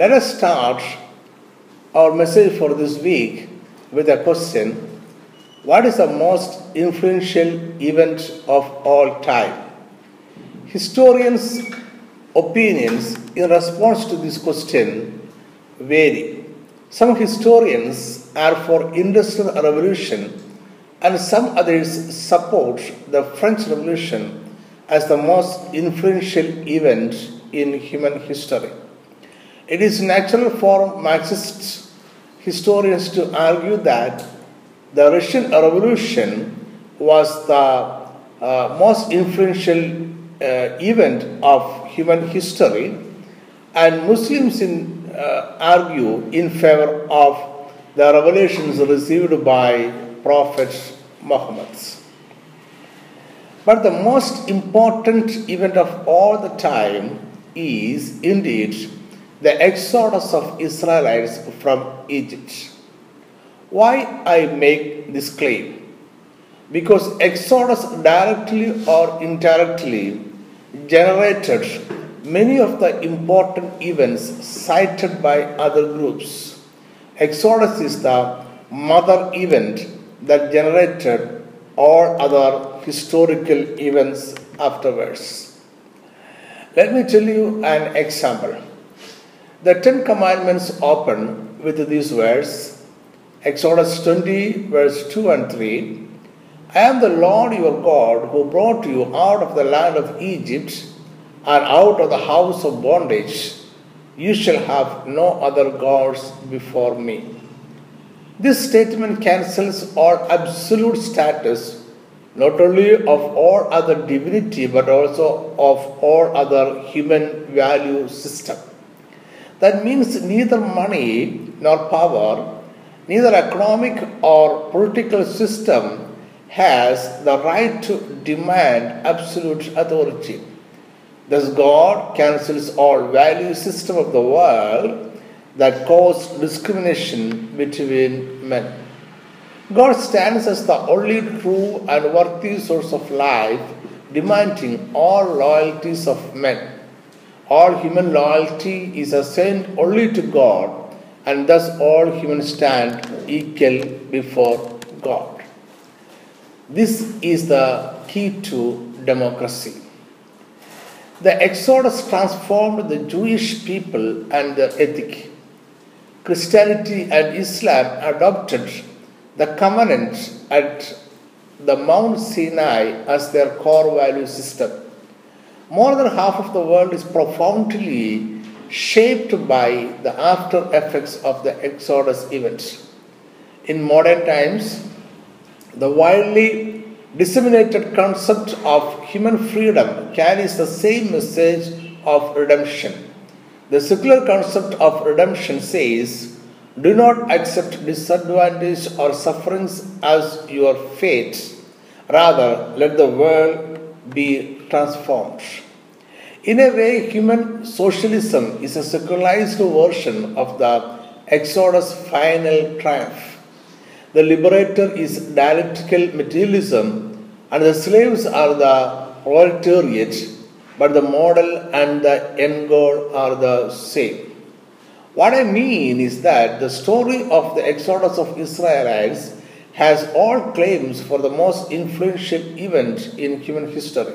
Let us start our message for this week with a question. What is the most influential event of all time? Historians' opinions in response to this question vary. Some historians are for Industrial Revolution and some others support the French Revolution as the most influential event in human history. It is natural for Marxist historians to argue that the Russian Revolution was the most influential event of human history, and Muslims argue in favor of the revelations received by Prophet Muhammad. But the most important event of all the time is indeed the exodus of Israelites from Egypt. Why I make this claim? Because exodus directly or indirectly generated many of the important events cited by other groups. Exodus is the mother event that generated all other historical events afterwards. Let me tell you an example. The Ten Commandments open with these words, Exodus 20 verse 2 and 3, I am the Lord your God who brought you out of the land of Egypt and out of the house of bondage. You shall have no other gods before me. This statement cancels all absolute status not only of all other divinity, but also of all other human value system. That means neither money nor power, neither economic or political system has the right to demand absolute authority. Thus God cancels all value system of the world that cause discrimination between men. God stands as the only true and worthy source of life, demanding all loyalties of men. All human loyalty is assigned only to God, and thus all humans stand equal before God. This is the key to democracy. The Exodus transformed the Jewish people and their ethic. Christianity and Islam adopted the covenant at the Mount Sinai as their core value system. More than half of the world is profoundly shaped by the after effects of the Exodus event. In modern times, the widely disseminated concept of human freedom carries the same message of redemption. The secular concept of redemption says, do not accept disadvantage or sufferings as your fate. Rather, let the world be transformed. In a way, human socialism is a secularized version of the Exodus final triumph. The liberator is dialectical materialism, and the slaves are the proletariat, but the model and the end goal are the same. What I mean is that the story of the Exodus of Israelites has all claims for the most influential event in human history.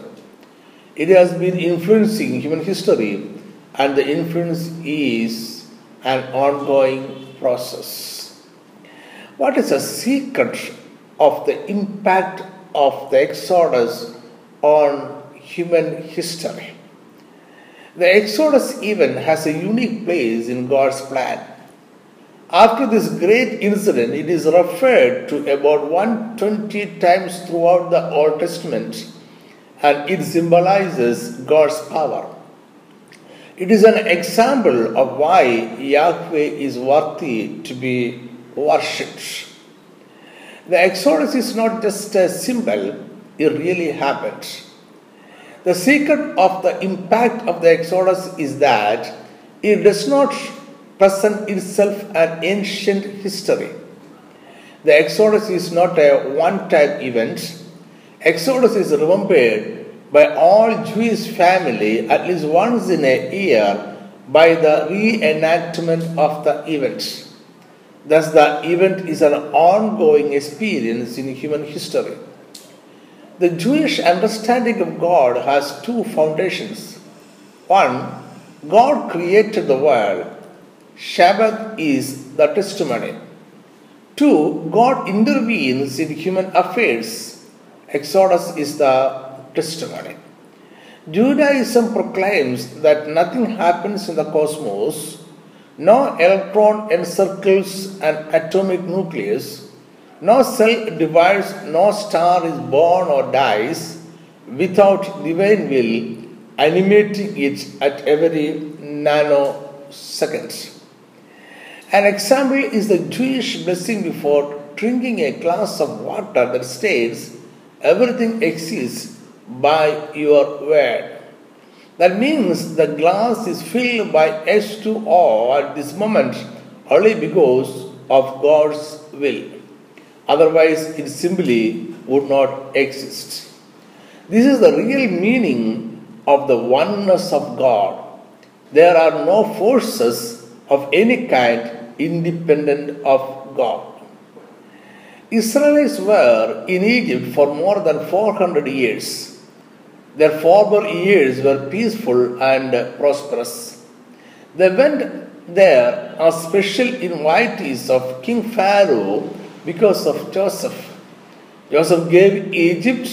It has been influencing human history, and the influence is an ongoing process. What is the secret of the impact of the Exodus on human history? The Exodus event has a unique place in God's plan. After this great incident, it is referred to about 120 times throughout the Old Testament, and it symbolizes God's power. It is an example of why Yahweh is worthy to be worshipped. The Exodus is not just a symbol, it really happened. The secret of the impact of the Exodus is that it does not present itself an ancient history. The Exodus is not a one-time event. Exodus is remembered by all Jewish family at least once in a year by the reenactment of the events. Thus, the event is an ongoing experience in human history. The Jewish understanding of God has two foundations. One, God created the world. Shabbat is the testimony. Two, God intervenes in human affairs. Exodus is the testimony. Judaism proclaims that nothing happens in the cosmos. No electron encircles an atomic nucleus. No cell divides, no star is born or dies without divine will animating it at every nanosecond. An example is the Jewish blessing before drinking a glass of water that states, "Everything exists by your word." That means the glass is filled by H2O at this moment only because of God's will. Otherwise, it simply would not exist. This is the real meaning of the oneness of God. There are no forces of any kind independent of God. Israelites were in Egypt for more than 400 years. Their former years were peaceful and prosperous. They went there as special invitees of King Pharaoh because of Joseph. Joseph gave Egypt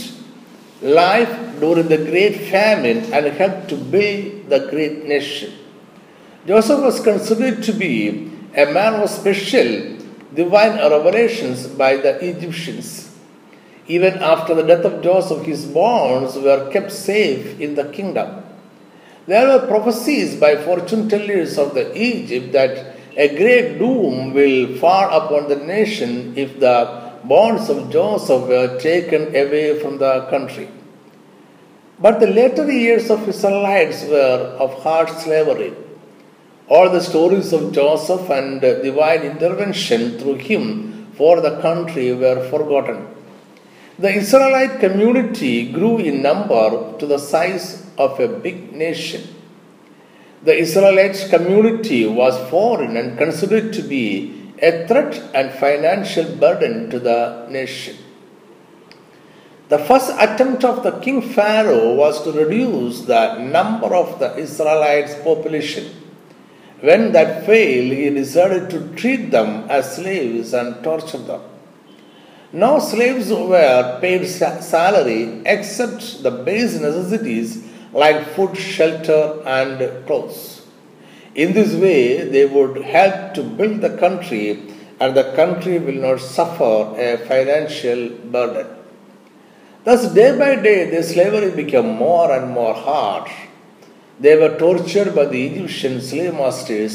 life during the great famine and helped to build the great nation. Joseph was considered to be a man of special divine revelations by the Egyptians. Even after the death of Joseph, his bonds were kept safe in the kingdom. There were prophecies by fortune tellers of the Egypt that a great doom will fall upon the nation if the bonds of Joseph were taken away from the country. But the later years of Israelites were of hard slavery. All the stories of Joseph and divine intervention through him for the country were forgotten. The Israelite community grew in number to the size of a big nation. The Israelite community was foreign and considered to be a threat and financial burden to the nation. The first attempt of the King Pharaoh was to reduce the number of the Israelites' population. When that failed, he decided to treat them as slaves and torture them. No slaves were paid salary except the base necessities like food, shelter, and clothes. In this way, they would help to build the country, and the country will not suffer a financial burden. Thus, day by day, their slavery became more and more hard. They were tortured by the Egyptian slave masters,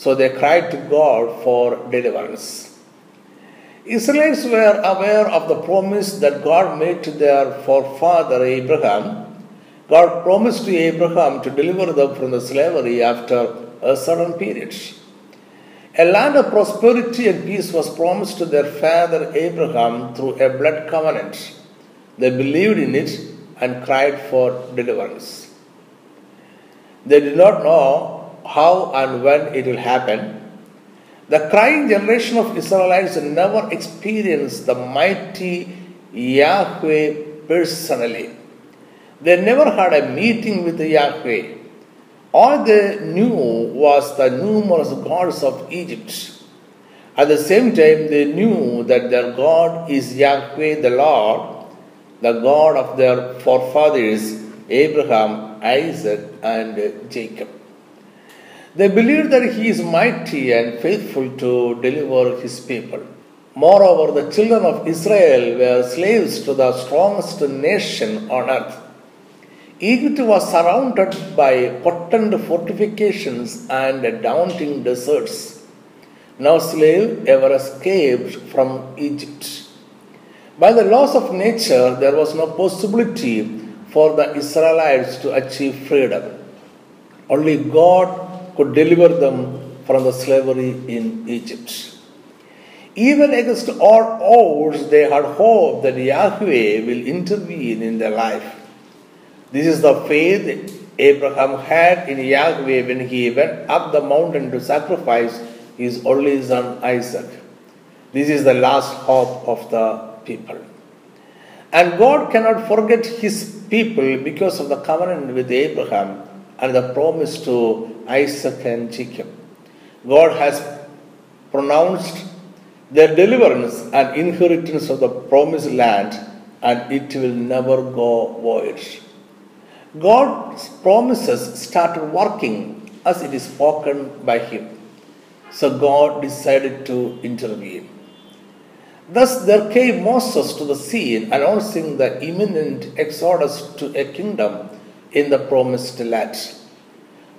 so they cried to God for deliverance. Israelites were aware of the promise that God made to their forefather Abraham. God promised to Abraham to deliver them from the slavery after a certain period. A land of prosperity and peace was promised to their father Abraham through a blood covenant. They believed in it and cried for deliverance. They did not know how and when it will happen. The crying generation of Israelites never experienced the mighty Yahweh personally. They never had a meeting with Yahweh. All they knew was the numerous gods of Egypt. At the same time, they knew that their God is Yahweh the Lord, the God of their forefathers, Abraham, Isaac, and Jacob. They believe that he is mighty and faithful to deliver his people. Moreover, the children of Israel were slaves to the strongest nation on earth. Egypt was surrounded by potent fortifications and daunting deserts. No slave ever escaped from Egypt. By the laws of nature, there was no possibility for the Israelites to achieve freedom. Only God could deliver them from the slavery in Egypt. Even against all odds, they had hope that Yahweh will intervene in their life. This is the faith Abraham had in Yahweh when he went up the mountain to sacrifice his only son Isaac. This is the last hope of the people. And God cannot forget his people because of the covenant with Abraham and the promise to Isaac and Jacob. God has pronounced their deliverance and inheritance of the promised land, and it will never go void. God's promises started working as it is spoken by him. So God decided to intervene. Thus there came Moses to the scene, announcing the imminent exodus to a kingdom in the promised land.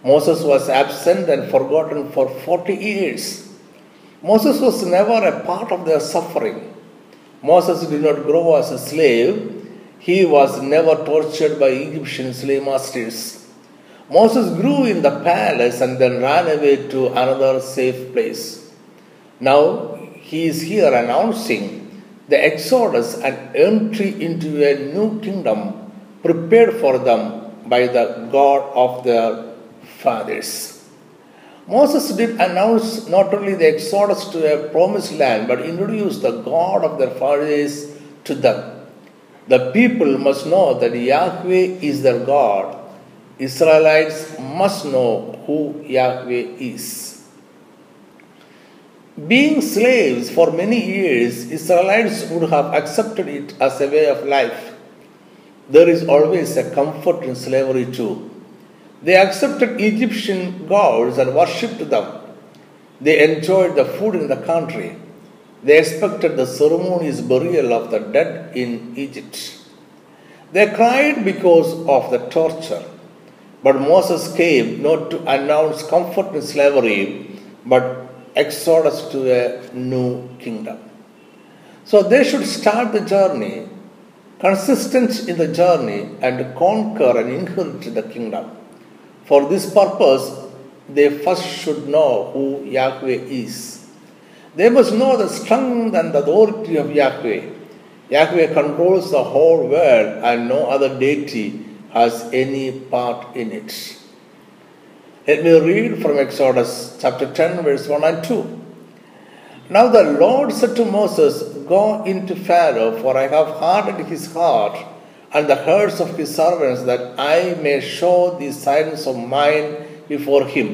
Moses was absent and forgotten for 40 years. Moses was never a part of their suffering. Moses did not grow as a slave. He was never tortured by Egyptian slave masters. Moses grew in the palace and then ran away to another safe place. Now he is here announcing the exodus and entry into a new kingdom prepared for them by the God of their fathers. Moses did announce not only the exodus to a promised land, but introduced the God of their fathers to them. The people must know that Yahweh is their God. Israelites must know who Yahweh is. Being slaves for many years, Israelites would have accepted it as a way of life. There is always a comfort in slavery too. They accepted Egyptian gods and worshipped them. They enjoyed the food in the country. They expected the ceremonious burial of the dead in Egypt. They cried because of the torture. But Moses came not to announce comfort in slavery, but exodus to a new kingdom. So they should start the journey, consistent in the journey, and conquer and inherit the kingdom. For this purpose, they first should know who Yahweh is. They must know the strength and the authority of Yahweh. Yahweh controls the whole world, and no other deity has any part in it. Let me read from Exodus chapter 10, verse 1 and 2. Now the Lord said to Moses, "Go into Pharaoh, for I have hardened his heart and the hearts of his servants, that I may show these signs of mine before him,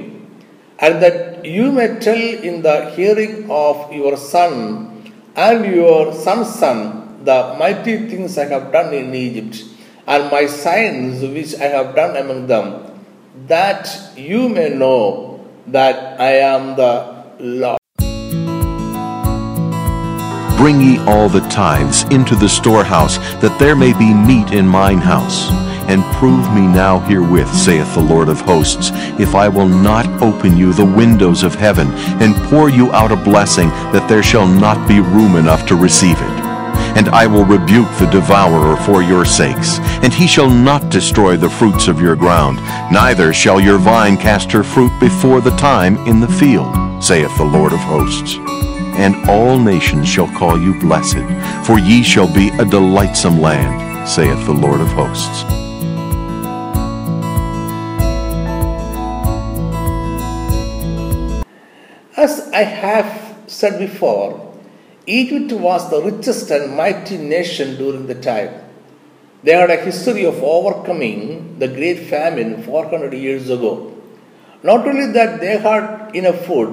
and that you may tell in the hearing of your son and your son's son the mighty things I have done in Egypt, and my signs which I have done among them, that you may know that I am the Lord." Bring ye all the tithes into the storehouse, that there may be meat in mine house. And prove me now herewith, saith the Lord of hosts, if I will not open you the windows of heaven, and pour you out a blessing, that there shall not be room enough to receive it. And I will rebuke the devourer for your sakes, and he shall not destroy the fruits of your ground, neither shall your vine cast her fruit before the time in the field, saith the Lord of hosts. And all nations shall call you blessed, for ye shall be a delightsome land, saith the Lord of hosts. As I have said before, Egypt was the richest and mighty nation during the time. They had a history of overcoming the great famine 400 years ago. Not only that they had enough food,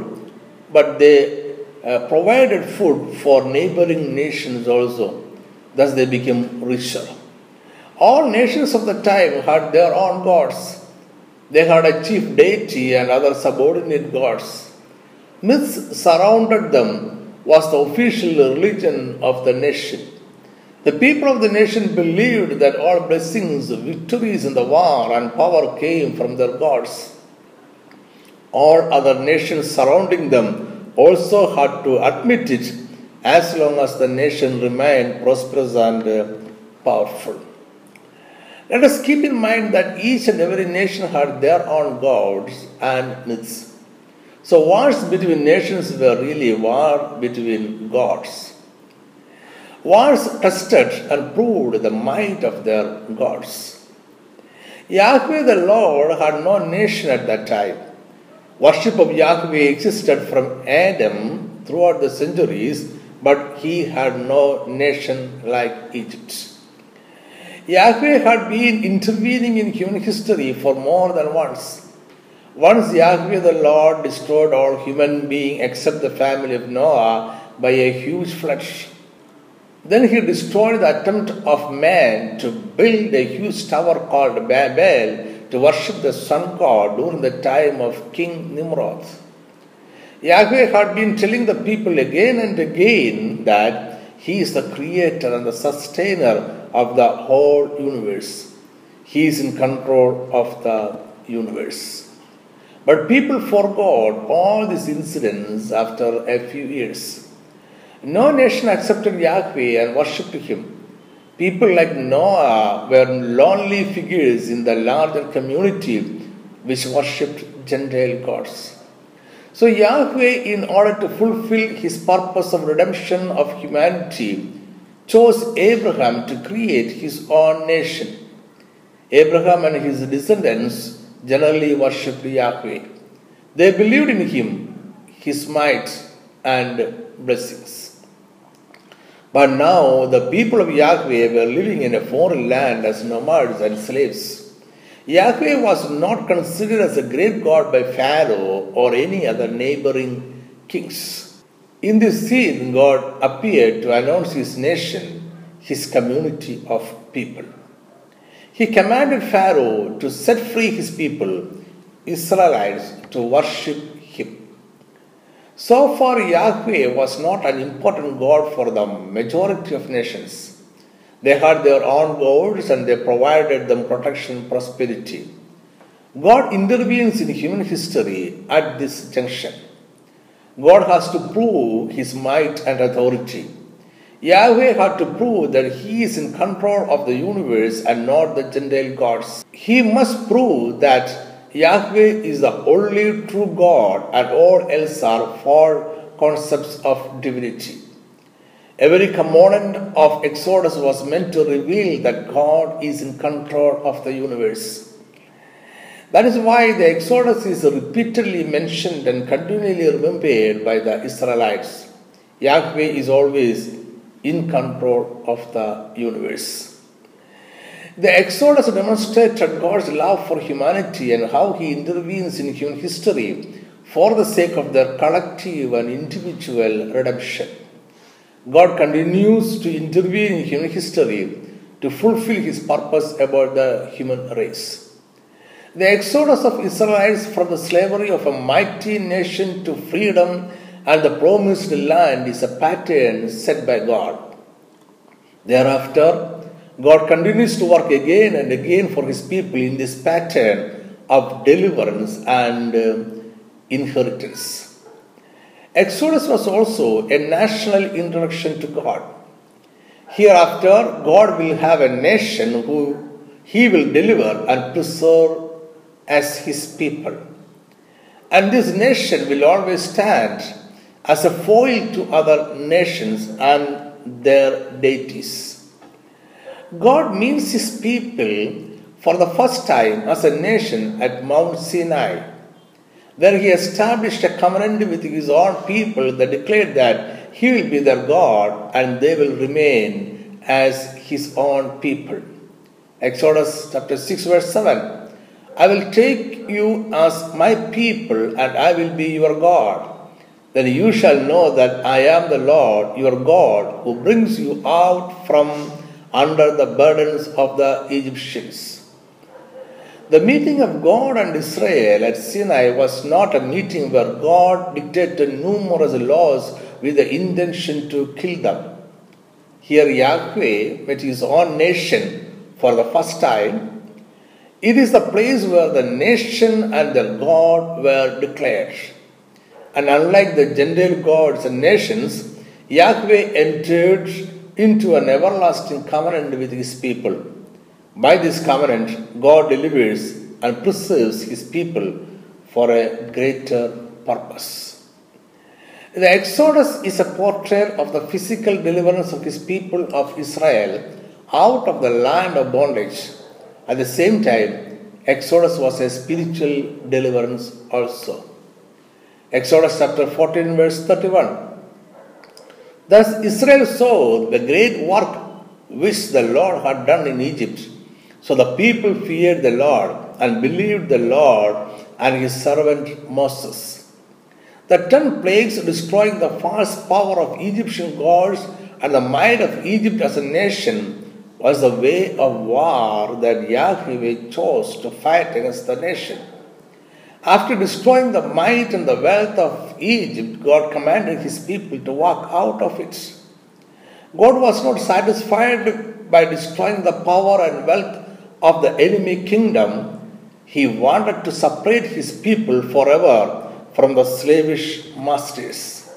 but they provided food for neighboring nations also. Thus they became richer. All nations of the time had their own gods. They had a chief deity and other subordinate gods. Myths surrounded them was the official religion of the nation. The people of the nation believed that all blessings, victories in the war, and power came from their gods. All other nations surrounding them also had to admit it, as long as the nation remained prosperous and powerful. Let us keep in mind that each and every nation had their own gods and myths. So wars between nations were really war between gods. Wars tested and proved the might of their gods. Yahweh the Lord had no nation at that time. Worship of Yahweh existed from Adam throughout the centuries, but he had no nation like Egypt. Yahweh had been intervening in human history for more than once. Once Yahweh the Lord destroyed all human beings except the family of Noah by a huge flood. Then he destroyed the attempt of man to build a huge tower called Babel to worship the sun god during the time of King Nimrod. Yahweh had been telling the people again and again that he is the creator and the sustainer of the whole universe. He is in control of the universe. But people forgot all these incidents after a few years. No nation accepted Yahweh and worshipped him. People like Noah were lonely figures in the larger community which worshipped Gentile gods. So Yahweh, in order to fulfill his purpose of redemption of humanity, chose Abraham to create his own nation. Abraham and his descendants generally worshipped Yahweh. They believed in him, his might and blessings. But now the people of Yahweh were living in a foreign land as nomads and slaves. Yahweh was not considered as a great god by Pharaoh or any other neighboring kings. In this scene, God appeared to announce his nation, his community of people. He commanded Pharaoh to set free his people, Israelites, to worship him. So far, Yahweh was not an important god for the majority of nations. They had their own gods and they provided them protection and prosperity. God intervenes in human history at this junction. God has to prove his might and authority. Yahweh had to prove that he is in control of the universe and not the Gentile gods. He must prove that Yahweh is the only true God and all else are false concepts of divinity. Every component of Exodus was meant to reveal that God is in control of the universe. That is why the Exodus is repeatedly mentioned and continually remembered by the Israelites. Yahweh is always in control of the universe. The Exodus demonstrated God's love for humanity and how he intervenes in human history for the sake of their collective and individual redemption. God continues to intervene in human history to fulfill his purpose about the human race. The Exodus of Israelites from the slavery of a mighty nation to freedom and the promised land is a pattern set by God. Thereafter, God continues to work again and again for his people in this pattern of deliverance and inheritance. Exodus was also a national introduction to God. Hereafter, God will have a nation who he will deliver and preserve as his people. And this nation will always stand as a foil to other nations and their deities. God meets his people for the first time as a nation at Mount Sinai. There he established a covenant with his own people that declared that he will be their God and they will remain as his own people. Exodus chapter 6 verse 7. I will take you as my people and I will be your God. Then you shall know that I am the Lord your God who brings you out from under the burdens of the Egyptians. The meeting of God and Israel at Sinai was not a meeting where God dictated numerous laws with the intention to kill them. Here Yahweh met his own nation for the first time. It is the place where the nation and their God were declared. And unlike the Gentile gods and nations, Yahweh entered into an everlasting covenant with his people. By this covenant, God delivers and preserves his people for a greater purpose. The Exodus is a portrait of the physical deliverance of his people of Israel out of the land of bondage. At the same time, Exodus was a spiritual deliverance also. Exodus chapter 14 verse 31. Thus Israel saw the great work which the Lord had done in Egypt. So the people feared the Lord and believed the Lord and his servant Moses. The 10 plagues destroying the false power of Egyptian gods and the might of Egypt as a nation was the way of war that Yahweh chose to fight against the nation. After destroying the might and the wealth of Egypt, God commanded his people to walk out of it. God was not satisfied by destroying the power and wealth of the enemy kingdom. He wanted to separate his people forever from the slavish masters.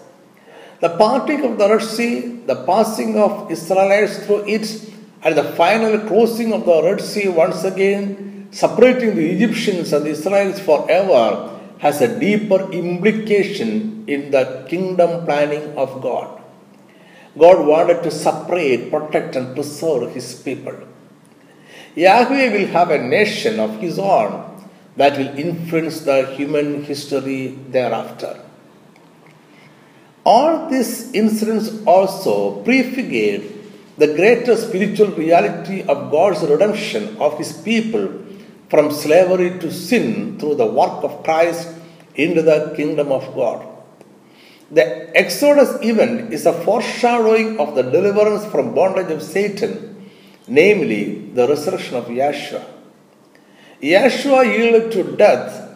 The parting of the Red Sea, the passing of Israelites through it, and the final crossing of the Red Sea once again, separating the Egyptians and the Israelites forever, has a deeper implication in the kingdom planning of God. God wanted to separate, protect and preserve his people. Yahweh will have a nation of his own that will influence the human history thereafter. All these incidents also prefigure the greater spiritual reality of God's redemption of his people from slavery to sin through the work of Christ into the kingdom of God. The Exodus event is a foreshadowing of the deliverance from bondage of Satan, namely the resurrection of Yahshua. Yahshua yielded to death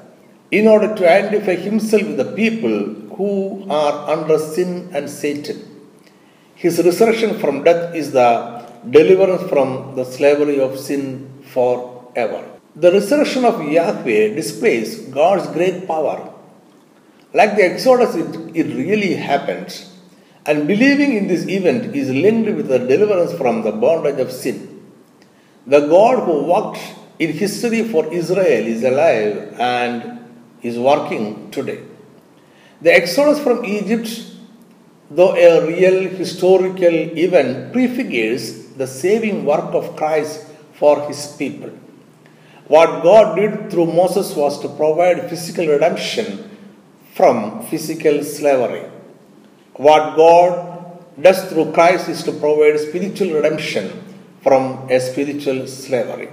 in order to identify himself with the people who are under sin and Satan. His resurrection from death is the deliverance from the slavery of sin forever. The resurrection of Yahweh displays God's great power. Like the Exodus, it really happened. And believing in this event is linked with the deliverance from the bondage of sin. The God who worked in history for Israel is alive and is working today. The Exodus from Egypt, though a real historical event, prefigures the saving work of Christ for his people. What God did through Moses was to provide physical redemption from physical slavery. What God does through Christ is to provide spiritual redemption from a spiritual slavery.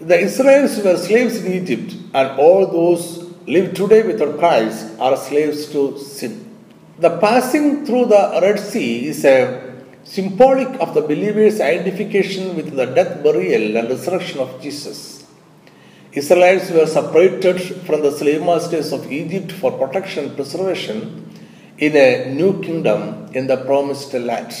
The Israelites were slaves in Egypt, and all those live today without Christ are slaves to sin. The passing through the Red Sea is a symbolic of the believer's identification with the death, burial and resurrection of Jesus. Israelites were separated from the slave masters of Egypt for protection and preservation in a new kingdom in the promised land.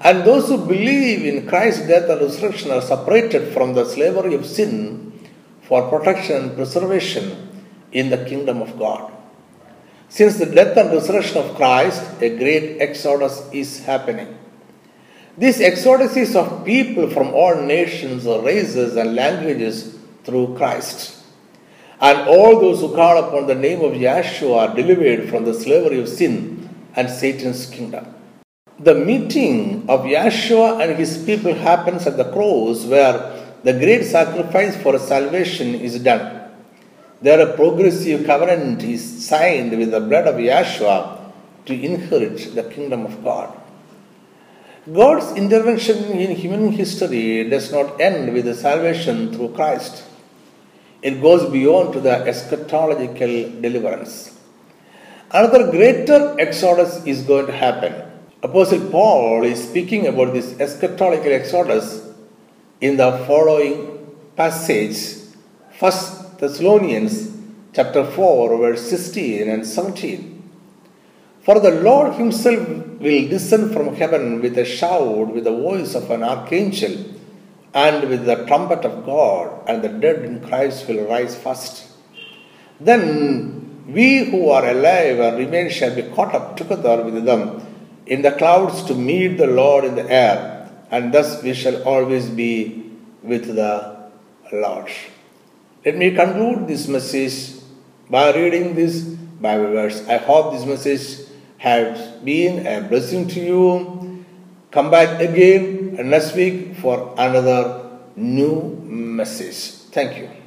And those who believe in Christ's death and resurrection are separated from the slavery of sin for protection and preservation in the kingdom of God. Since the death and resurrection of Christ, a great exodus is happening. This exodus is of people from all nations, races and languages through Christ. And all those who call upon the name of Yahshua are delivered from the slavery of sin and Satan's kingdom. The meeting of Yahshua and his people happens at the cross, where the great sacrifice for salvation is done. There a progressive covenant is signed with the blood of Yahshua to inherit the kingdom of God. God's intervention in human history does not end with the salvation through Christ. It goes beyond to the eschatological deliverance. Another greater exodus is going to happen. Apostle Paul is speaking about this eschatological exodus in the following passage. First Thessalonians chapter 4 verse 16 and 17. For the Lord himself will descend from heaven with a shout, with the voice of an archangel, and with the trumpet of God, and the dead in Christ will rise first. Then we who are alive and remain shall be caught up together with them in the clouds to meet the Lord in the air, and thus we shall always be with the Lord. Let me conclude this message by reading this Bible verse. I hope this message has been a blessing to you. Come back again next week for another new message. Thank you.